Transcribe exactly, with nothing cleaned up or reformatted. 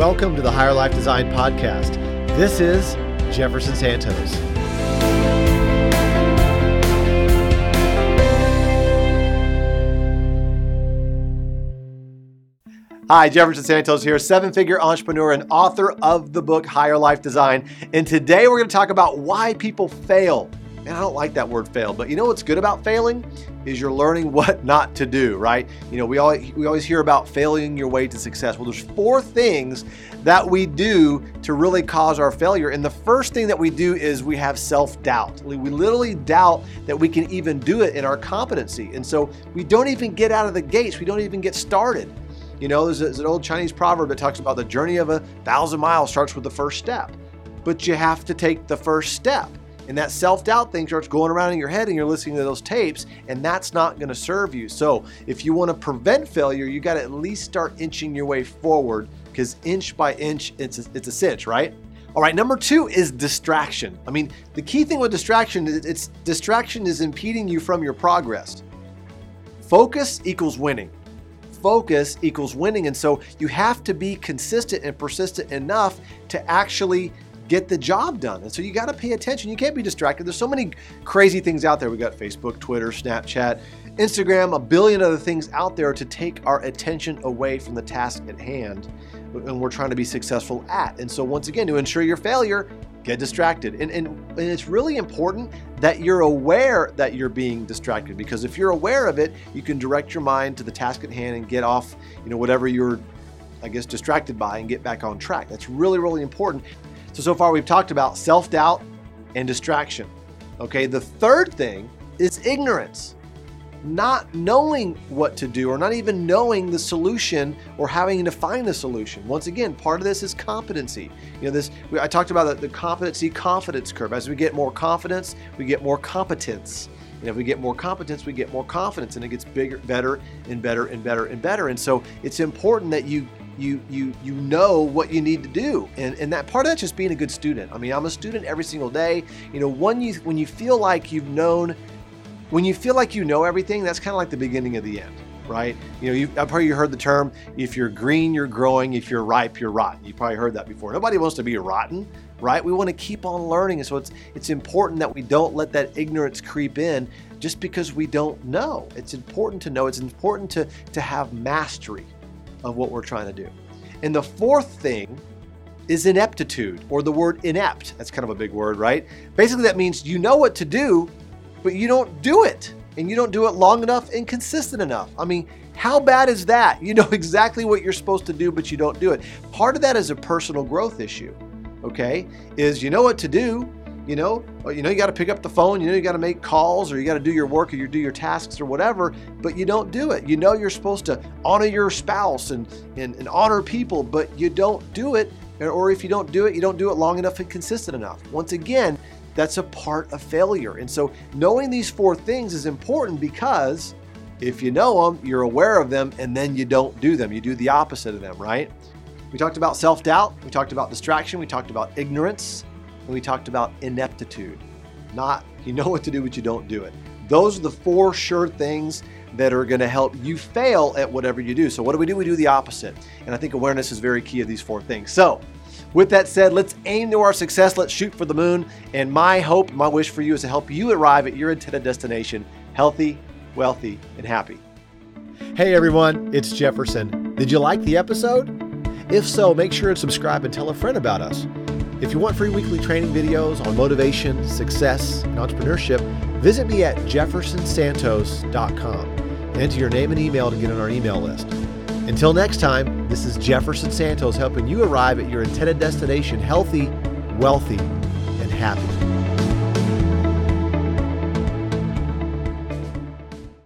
Welcome to the Higher Life Design Podcast. This is Jefferson Santos. Hi, Jefferson Santos here, seven-figure entrepreneur and author of the book Higher Life Design. And today we're going to talk about why people fail. And I don't like that word fail, but you know what's good about failing is you're learning what not to do, right? You know, we always, we always hear about failing your way to success. Well, there's four things that we do to really cause our failure. And the first thing that we do is we have self-doubt. We literally doubt that we can even do it in our competency. And so we don't even get out of the gates. We don't even get started. You know, there's, there's an old Chinese proverb that talks about the journey of a thousand miles starts with the first step, but you have to take the first step. And that self-doubt thing starts going around in your head and you're listening to those tapes, and that's not going to serve you. So if you want to prevent failure, you got to at least start inching your way forward, because inch by inch, it's a, it's a cinch, right? All right, number two is distraction. I mean, the key thing with distraction is it's distraction is impeding you from your progress. Focus equals winning. Focus equals winning. And so you have to be consistent and persistent enough to actually get the job done. And so you got to pay attention. You can't be distracted. There's so many crazy things out there. We got Facebook, Twitter, Snapchat, Instagram, a billion other things out there to take our attention away from the task at hand and we're trying to be successful at. And so once again, to ensure your failure, get distracted. And, and, and it's really important that you're aware that you're being distracted, because if you're aware of it, you can direct your mind to the task at hand and get off, you know, whatever you're, I guess, distracted by and get back on track. That's really, really important. So, so far we've talked about self-doubt and distraction. Okay, the third thing is ignorance. Not knowing what to do, or not even knowing the solution, or having to find the solution. Once again, part of this is competency. You know, this I talked about the, the competency confidence curve. As we get more confidence, we get more competence. And if we get more competence, we get more confidence, and it gets bigger, better, and better, and better, and better. And so it's important that you you you you know what you need to do. And, and that part of that's just being a good student. I mean, I'm a student every single day. You know, when you when you feel like you've known When you feel like you know everything, that's kind of like the beginning of the end, right? You know, you've, I've probably heard the term, if you're green, you're growing, if you're ripe, you're rotten. You've probably heard that before. Nobody wants to be rotten, right? We want to keep on learning. And so it's it's important that we don't let that ignorance creep in just because we don't know. It's important to know. It's important to, to have mastery of what we're trying to do. And the fourth thing is ineptitude, or the word inept. That's kind of a big word, right? Basically, that means you know what to do, but you don't do it, and you don't do it long enough and consistent enough. I mean, how bad is that? You know exactly what you're supposed to do, but you don't do it. Part of that is a personal growth issue, okay? Is you know what to do, you know, you know you gotta pick up the phone, you know you gotta make calls, or you gotta do your work, or you do your tasks or whatever, but you don't do it. You know you're supposed to honor your spouse and, and, and honor people, but you don't do it, or if you don't do it, you don't do it long enough and consistent enough. Once again, that's a part of failure. And so knowing these four things is important, because if you know them, you're aware of them, and then you don't do them. You do the opposite of them, right? We talked about self-doubt, we talked about distraction, we talked about ignorance, and we talked about ineptitude. Not, you know what to do, but you don't do it. Those are the four sure things that are gonna help you fail at whatever you do. So what do we do? We do the opposite. And I think awareness is very key of these four things. So, with that said, let's aim to our success, let's shoot for the moon, and my hope, my wish for you is to help you arrive at your intended destination, healthy, wealthy, and happy. Hey everyone, it's Jefferson. Did you like the episode? If so, make sure and subscribe and tell a friend about us. If you want free weekly training videos on motivation, success, and entrepreneurship, visit me at jefferson santos dot com and enter your name and email to get on our email list. Until next time, this is Jefferson Santos helping you arrive at your intended destination healthy, wealthy, and happy.